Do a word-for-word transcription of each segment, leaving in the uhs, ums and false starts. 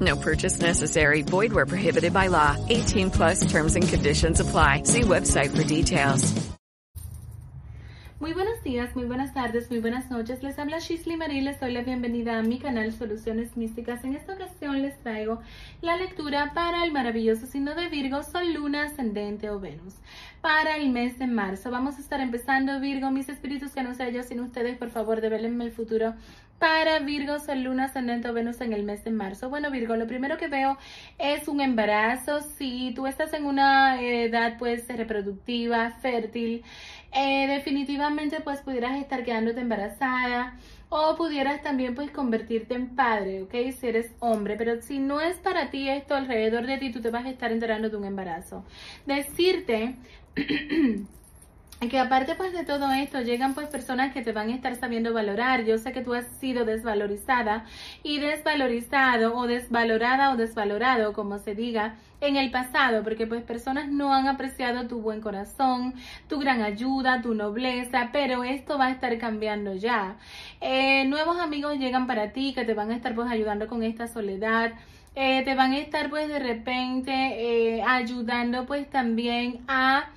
No purchase necessary. Void where prohibited by law. eighteen plus terms and conditions apply. See website for details. Muy buenos días, muy buenas tardes, muy buenas noches. Les habla Shisly Marie, les doy la bienvenida a mi canal Soluciones Místicas. En esta ocasión les traigo la lectura para el maravilloso signo de Virgo, Sol, Luna, Ascendente o Venus. Para el mes de marzo vamos a estar empezando, Virgo, mis espíritus, que no sea yo sin ustedes, por favor, devélenme el futuro. Para Virgo, Sol, Luna, Ascendente o Venus en el mes de marzo. Bueno, Virgo, lo primero que veo es un embarazo. Si tú estás en una edad pues reproductiva, fértil, eh, definitivamente pues pudieras estar quedándote embarazada o pudieras también pues convertirte en padre, ¿ok? Si eres hombre, pero si no es para ti esto alrededor de ti, tú te vas a estar enterando de un embarazo. Decirte que aparte pues de todo esto llegan pues personas que te van a estar sabiendo valorar. Yo sé que tú has sido desvalorizada y desvalorizado o desvalorada o desvalorado, como se diga, en el pasado, porque pues personas no han apreciado tu buen corazón, tu gran ayuda, tu nobleza, pero esto va a estar cambiando ya. Eh, nuevos amigos llegan para ti que te van a estar pues ayudando con esta soledad. Eh, te van a estar pues de repente eh, ayudando pues también a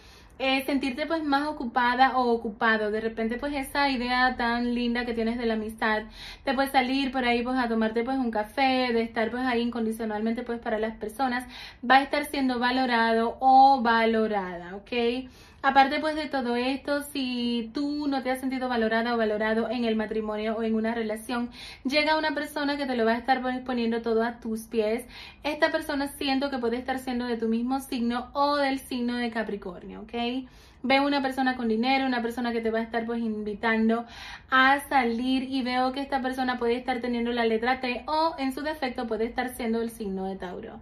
Eh, sentirte pues más ocupada o ocupado. De repente pues esa idea tan linda que tienes de la amistad, te puedes salir por ahí pues a tomarte pues un café, de estar pues ahí incondicionalmente pues para las personas, va a estar siendo valorado o valorada, ¿ok? Aparte pues de todo esto, si tú no te has sentido valorada o valorado en el matrimonio o en una relación, llega una persona que te lo va a estar poniendo todo a tus pies. Esta persona siento que puede estar siendo de tu mismo signo o del signo de Capricornio, ¿ok? Veo una persona con dinero, una persona que te va a estar pues invitando a salir, y veo que esta persona puede estar teniendo la letra T o en su defecto puede estar siendo el signo de Tauro.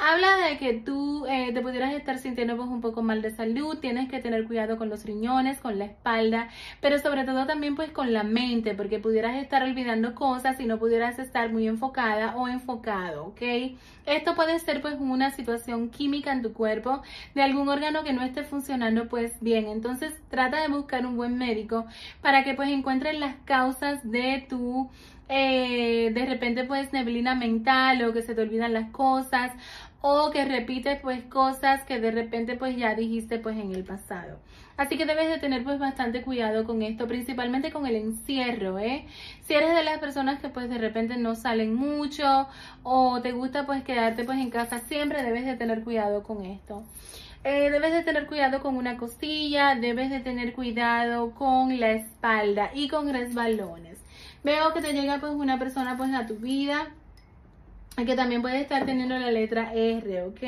Habla de que tú eh, te pudieras estar sintiendo pues un poco mal de salud, tienes que tener cuidado con los riñones, con la espalda, pero sobre todo también pues con la mente, porque pudieras estar olvidando cosas y no pudieras estar muy enfocada o enfocado, ¿ok? Esto puede ser pues una situación química en tu cuerpo, de algún órgano que no esté funcionando pues bien. Entonces trata de buscar un buen médico para que pues encuentres las causas de tu eh, de repente pues neblina mental, o que se te olvidan las cosas, o que repites pues cosas que de repente pues ya dijiste pues en el pasado. Así que debes de tener pues bastante cuidado con esto, principalmente con el encierro, ¿eh? Si eres de las personas que pues de repente no salen mucho o te gusta pues quedarte pues en casa siempre, debes de tener cuidado con esto. Eh, debes de tener cuidado con una costilla, debes de tener cuidado con la espalda y con resbalones. Veo que te llega pues una persona pues a tu vida que también puede estar teniendo la letra R, ¿ok?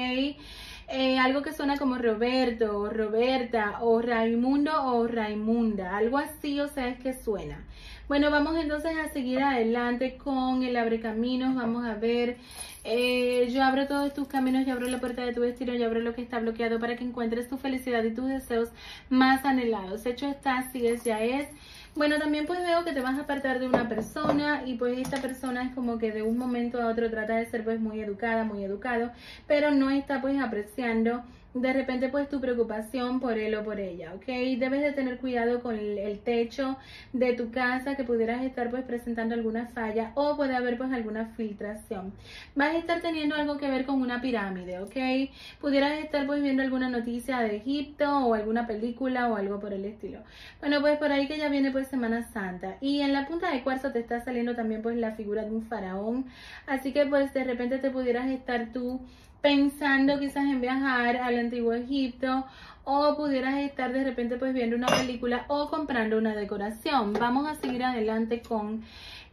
Eh, algo que suena como Roberto, o Roberta, o Raimundo, o Raimunda, algo así, o sea, es que suena. Bueno, vamos entonces a seguir adelante con el abre caminos. Vamos a ver, eh, yo abro todos tus caminos, yo abro la puerta de tu destino, yo abro lo que está bloqueado para que encuentres tu felicidad y tus deseos más anhelados. Hecho está, así es, ya es. Bueno, también pues veo que te vas a apartar de una persona, y pues esta persona es como que de un momento a otro trata de ser pues muy educada, muy educado, pero no está pues apreciando de repente pues tu preocupación por él o por ella, ¿ok? Debes de tener cuidado con el, el techo de tu casa, que pudieras estar pues presentando alguna falla o puede haber pues alguna filtración. Vas a estar teniendo algo que ver con una pirámide, ¿ok? Pudieras estar pues viendo alguna noticia de Egipto o alguna película o algo por el estilo. Bueno, pues por ahí que ya viene pues Semana Santa, y en la punta de cuarzo te está saliendo también pues la figura de un faraón, así que pues de repente te pudieras estar tú pensando quizás en viajar al antiguo Egipto, o pudieras estar de repente pues viendo una película o comprando una decoración. Vamos a seguir adelante con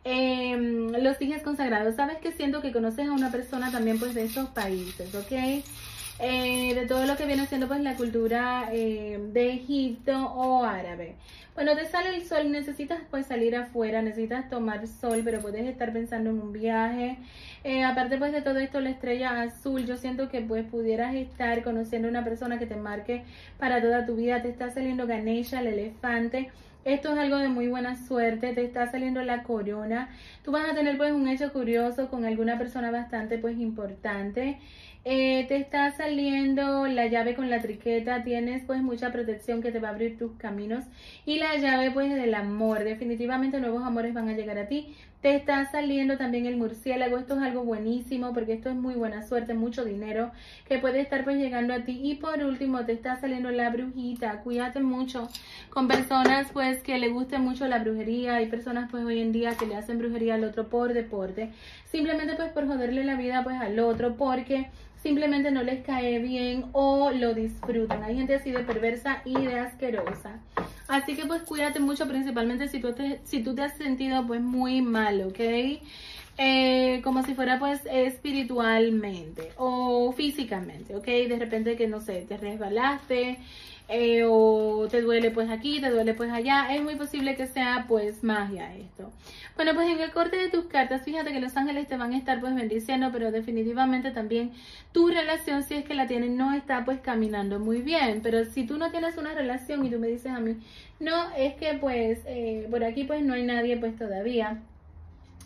eh, los hijos consagrados. Sabes que siento que conoces a una persona también pues de esos países, ¿ok? Eh, de todo lo que viene siendo pues la cultura eh, de Egipto o árabe. Bueno, te sale el sol, necesitas pues salir afuera, necesitas tomar sol, pero puedes estar pensando en un viaje. Eh, aparte pues de todo esto, la estrella azul, yo siento que pues pudieras estar conociendo a una persona que te marque para toda tu vida. Te está saliendo Ganesha, el elefante. Esto es algo de muy buena suerte, te está saliendo la corona. Tú vas a tener pues un hecho curioso con alguna persona bastante pues importante. Eh, te está saliendo la llave con la triqueta, tienes pues mucha protección que te va a abrir tus caminos. Y la llave pues del amor, definitivamente nuevos amores van a llegar a ti. Te está saliendo también el murciélago, esto es algo buenísimo porque esto es muy buena suerte, mucho dinero que puede estar pues llegando a ti. Y por último te está saliendo la brujita, cuídate mucho con personas pues que le guste mucho la brujería. Hay personas pues hoy en día que le hacen brujería al otro por deporte, simplemente pues por joderle la vida pues al otro porque simplemente no les cae bien o lo disfrutan. Hay gente así de perversa y de asquerosa. Así que pues cuídate mucho, principalmente si tú te, si tú te has sentido pues muy mal, ¿ok? Eh, como si fuera pues espiritualmente o físicamente, ¿ok? De repente que no sé, te resbalaste eh, o te duele pues aquí, te duele pues allá. Es muy posible que sea pues magia esto. Bueno, pues en el corte de tus cartas, fíjate que los ángeles te van a estar pues bendiciendo, pero definitivamente también tu relación, si es que la tienen, no está pues caminando muy bien. Pero si tú no tienes una relación y tú me dices a mí, no, es que pues eh, por aquí pues no hay nadie pues todavía.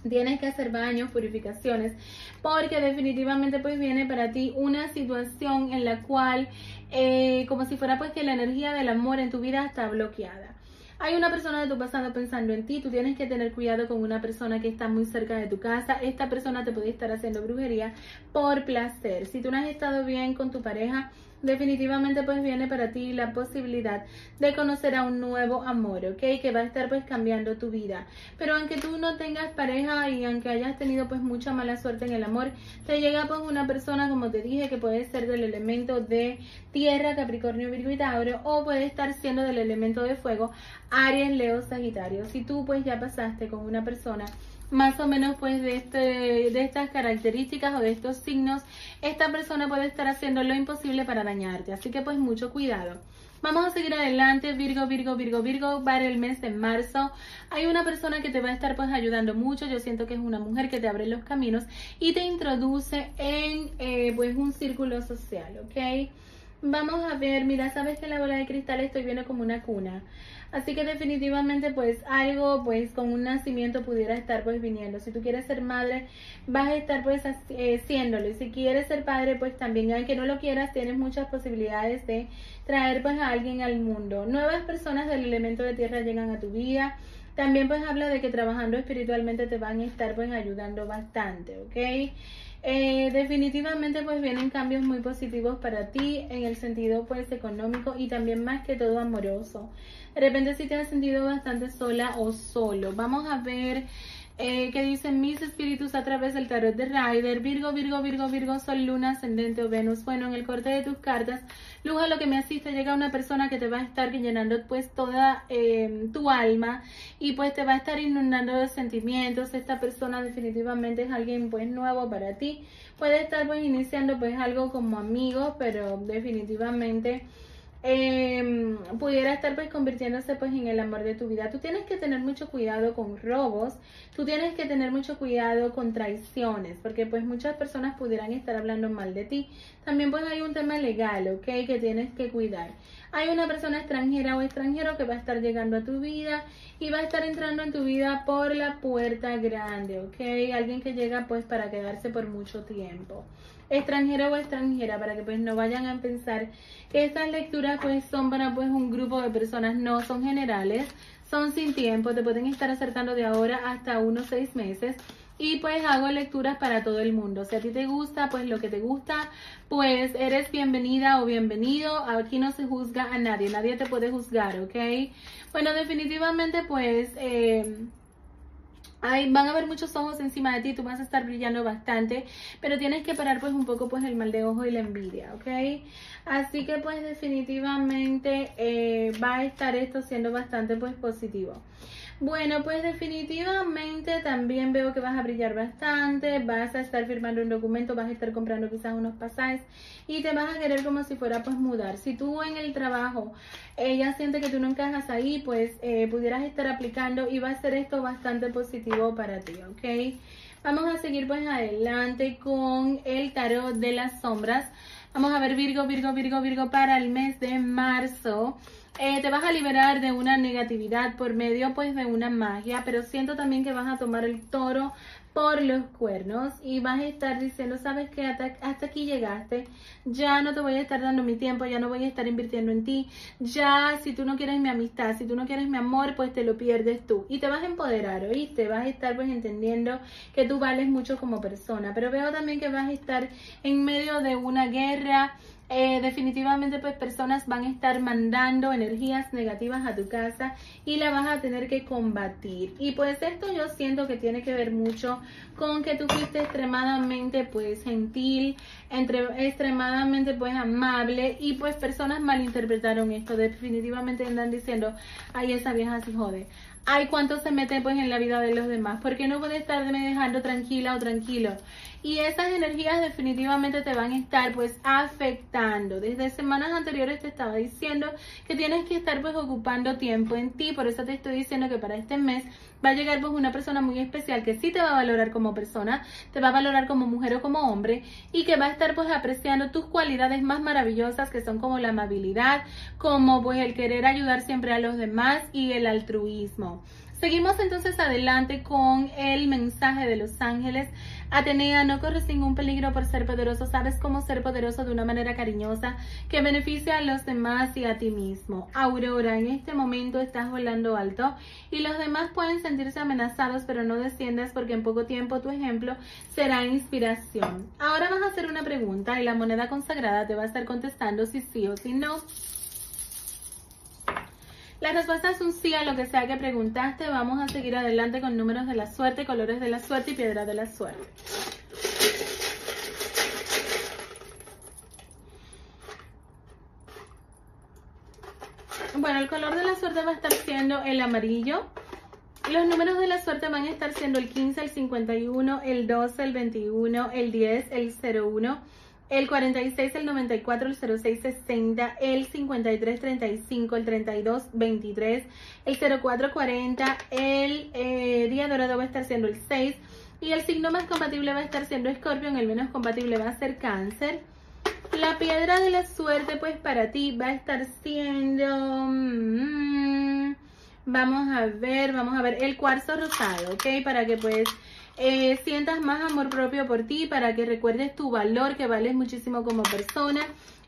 Tienes que hacer baños, purificaciones, porque definitivamente pues viene para ti una situación en la cual eh, como si fuera pues que la energía del amor en tu vida está bloqueada. Hay una persona de tu pasado pensando en ti, tú tienes que tener cuidado con una persona que está muy cerca de tu casa. Esta persona te puede estar haciendo brujería por placer. Si tú no has estado bien con tu pareja, definitivamente pues viene para ti la posibilidad de conocer a un nuevo amor, ¿ok? Que va a estar pues cambiando tu vida. Pero aunque tú no tengas pareja y aunque hayas tenido pues mucha mala suerte en el amor, te llega pues una persona, como te dije, que puede ser del elemento de tierra, Capricornio, Virgo y Tauro, o puede estar siendo del elemento de fuego, Aries, Leo, Sagitario. Si tú pues ya pasaste con una persona más o menos pues de, este, de estas características o de estos signos, esta persona puede estar haciendo lo imposible para dañarte, así que pues mucho cuidado. Vamos a seguir adelante, Virgo, Virgo, Virgo, Virgo, para el mes de marzo. Hay una persona que te va a estar pues ayudando mucho, yo siento que es una mujer que te abre los caminos y te introduce en eh, pues un círculo social, ¿ok? Vamos a ver, mira, sabes que en la bola de cristal estoy viendo como una cuna. Así que definitivamente pues algo pues con un nacimiento pudiera estar pues viniendo. Si tú quieres ser madre, vas a estar pues eh, siéndolo. Y si quieres ser padre, pues también, aunque no lo quieras, tienes muchas posibilidades de traer pues a alguien al mundo. Nuevas personas del elemento de tierra llegan a tu vida. También pues habla de que trabajando espiritualmente te van a estar pues ayudando bastante, ¿ok? Eh, definitivamente pues vienen cambios muy positivos para ti en el sentido pues económico y también más que todo amoroso. De repente si te has sentido bastante sola o solo. Vamos a ver eh, qué dicen mis espíritus a través del tarot de Rider. Virgo, Virgo, Virgo, Virgo, Sol, Luna, Ascendente o Venus. Bueno, en el corte de tus cartas, luz a lo que me asiste, llega una persona que te va a estar llenando pues toda eh, tu alma y pues te va a estar inundando de sentimientos. Esta persona definitivamente es alguien pues nuevo para ti. Puede estar pues iniciando pues algo como amigos, pero definitivamente eh, pudiera estar pues convirtiéndose pues en el amor de tu vida. Tú tienes que tener mucho cuidado con robos, tú tienes que tener mucho cuidado con traiciones, porque pues muchas personas pudieran estar hablando mal de ti. También pues hay un tema legal, ¿ok? Que tienes que cuidar. Hay una persona extranjera o extranjero que va a estar llegando a tu vida y va a estar entrando en tu vida por la puerta grande, ¿ok? Alguien que llega pues para quedarse por mucho tiempo. Extranjero o extranjera, para que pues no vayan a pensar que estas lecturas pues son para pues un grupo de personas, no son generales, son sin tiempo, te pueden estar acercando de ahora hasta unos seis meses. Y pues hago lecturas para todo el mundo. Si a ti te gusta, pues lo que te gusta, pues eres bienvenida o bienvenido. Aquí no se juzga a nadie, nadie te puede juzgar, ¿ok? Bueno, definitivamente pues eh, hay, van a haber muchos ojos encima de ti, tú vas a estar brillando bastante, pero tienes que parar pues un poco pues el mal de ojo y la envidia, ¿ok? Así que pues definitivamente eh, va a estar esto siendo bastante pues positivo. Bueno, pues definitivamente también veo que vas a brillar bastante, vas a estar firmando un documento, vas a estar comprando quizás unos pasajes y te vas a querer como si fuera pues mudar. Si tú en el trabajo, ella siente que tú no encajas ahí, pues eh, pudieras estar aplicando y va a ser esto bastante positivo para ti, ¿ok? Vamos a seguir pues adelante con el tarot de las sombras. Vamos a ver Virgo, Virgo, Virgo, Virgo para el mes de marzo. Eh, te vas a liberar de una negatividad por medio pues de una magia, pero siento también que vas a tomar el toro por los cuernos y vas a estar diciendo, sabes que hasta, hasta aquí llegaste, ya no te voy a estar dando mi tiempo, ya no voy a estar invirtiendo en ti, ya si tú no quieres mi amistad, si tú no quieres mi amor, pues te lo pierdes tú y te vas a empoderar, ¿oíste? Vas a estar pues entendiendo que tú vales mucho como persona, pero veo también que vas a estar en medio de una guerra. Eh, definitivamente pues personas van a estar mandando energías negativas a tu casa y la vas a tener que combatir y pues esto yo siento que tiene que ver mucho con que tú fuiste extremadamente pues gentil, entre, extremadamente pues amable y pues personas malinterpretaron esto, definitivamente andan diciendo, ay esa vieja se jode. Ay, cuánto se mete pues en la vida de los demás, porque no puede estarme dejando tranquila o tranquilo. Y esas energías definitivamente te van a estar pues afectando. Desde semanas anteriores te estaba diciendo que tienes que estar pues ocupando tiempo en ti, por eso te estoy diciendo que para este mes va a llegar pues una persona muy especial que sí te va a valorar como persona, te va a valorar como mujer o como hombre y que va a estar pues apreciando tus cualidades más maravillosas que son como la amabilidad, como pues el querer ayudar siempre a los demás y el altruismo. Seguimos entonces adelante con el mensaje de los ángeles. Atenea, no corres ningún peligro por ser poderoso, sabes cómo ser poderoso de una manera cariñosa que beneficia a los demás y a ti mismo. Aurora, en este momento estás volando alto y los demás pueden sentirse amenazados, pero no desciendas porque en poco tiempo tu ejemplo será inspiración. Ahora vas a hacer una pregunta y la moneda consagrada te va a estar contestando si sí o si no. La respuesta es un sí a lo que sea que preguntaste. Vamos a seguir adelante con números de la suerte, colores de la suerte y piedra de la suerte. Bueno, el color de la suerte va a estar siendo el amarillo. Los números de la suerte van a estar siendo el quince, el cincuenta y uno, el doce, el veintiuno, el diez, el cero uno. El cuarenta y seis, el noventa y cuatro, el cero seis sesenta, el cincuenta y tres treinta y cinco, el treinta y dos veintitrés, el cero cuatro cuarenta, el eh, día dorado va a estar siendo el seis y el signo más compatible va a estar siendo Escorpión, el menos compatible va a ser Cáncer. La piedra de la suerte pues para ti va a estar siendo... Mmm, vamos a ver, vamos a ver el cuarzo rosado, ¿ok? Para que pues... Eh, sientas más amor propio por ti, para que recuerdes tu valor, que vales muchísimo como persona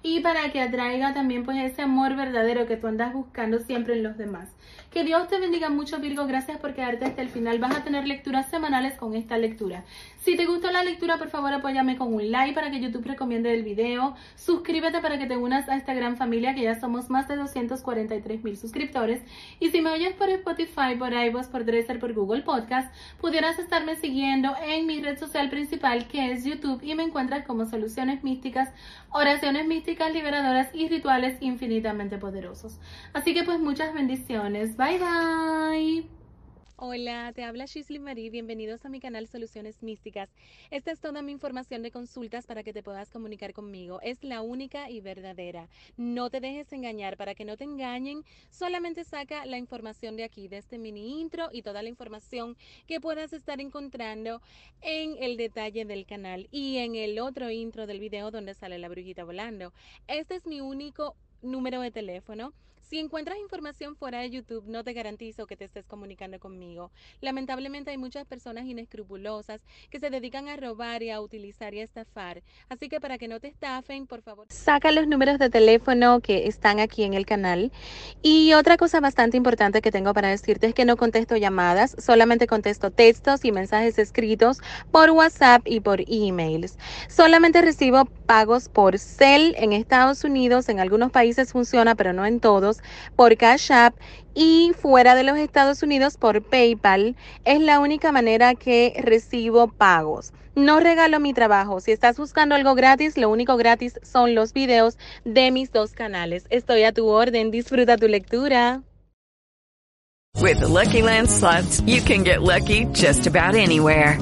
y para que atraiga también pues ese amor verdadero que tú andas buscando siempre en los demás. Que Dios te bendiga mucho Virgo, gracias por quedarte hasta el final. Vas a tener lecturas semanales con esta lectura. Si te gustó la lectura, por favor apóyame con un like para que YouTube recomiende el video. Suscríbete para que te unas a esta gran familia que ya somos más de doscientos cuarenta y tres mil suscriptores. Y si me oyes por Spotify, por iVoox, por Dreser, por Google Podcast, pudieras estarme siguiendo en mi red social principal que es YouTube y me encuentras como Soluciones Místicas, Oraciones Místicas, liberadoras y rituales infinitamente poderosos. Así que pues muchas bendiciones. Bye bye. Hola, te habla Shisly Marie, bienvenidos a mi canal Soluciones Místicas. Esta es toda mi información de consultas para que te puedas comunicar conmigo. Es la única y verdadera. No te dejes engañar, para que no te engañen, solamente saca la información de aquí, de este mini intro y toda la información que puedas estar encontrando en el detalle del canal y en el otro intro del video donde sale la brujita volando. Este es mi único número de teléfono. Si encuentras información fuera de YouTube, no te garantizo que te estés comunicando conmigo. Lamentablemente hay muchas personas inescrupulosas que se dedican a robar y a utilizar y a estafar. Así que para que no te estafen, por favor, saca los números de teléfono que están aquí en el canal. Y otra cosa bastante importante que tengo para decirte es que no contesto llamadas, solamente contesto textos y mensajes escritos por WhatsApp y por emails. Solamente recibo pagos por C E L en Estados Unidos, en algunos países funciona, pero no en todos, por Cash App y fuera de los Estados Unidos por PayPal. Es la única manera que recibo pagos. No regalo mi trabajo. Si estás buscando algo gratis, lo único gratis son los videos de mis dos canales. Estoy a tu orden. Disfruta tu lectura. With the Lucky Land Slots, you can get lucky just about anywhere.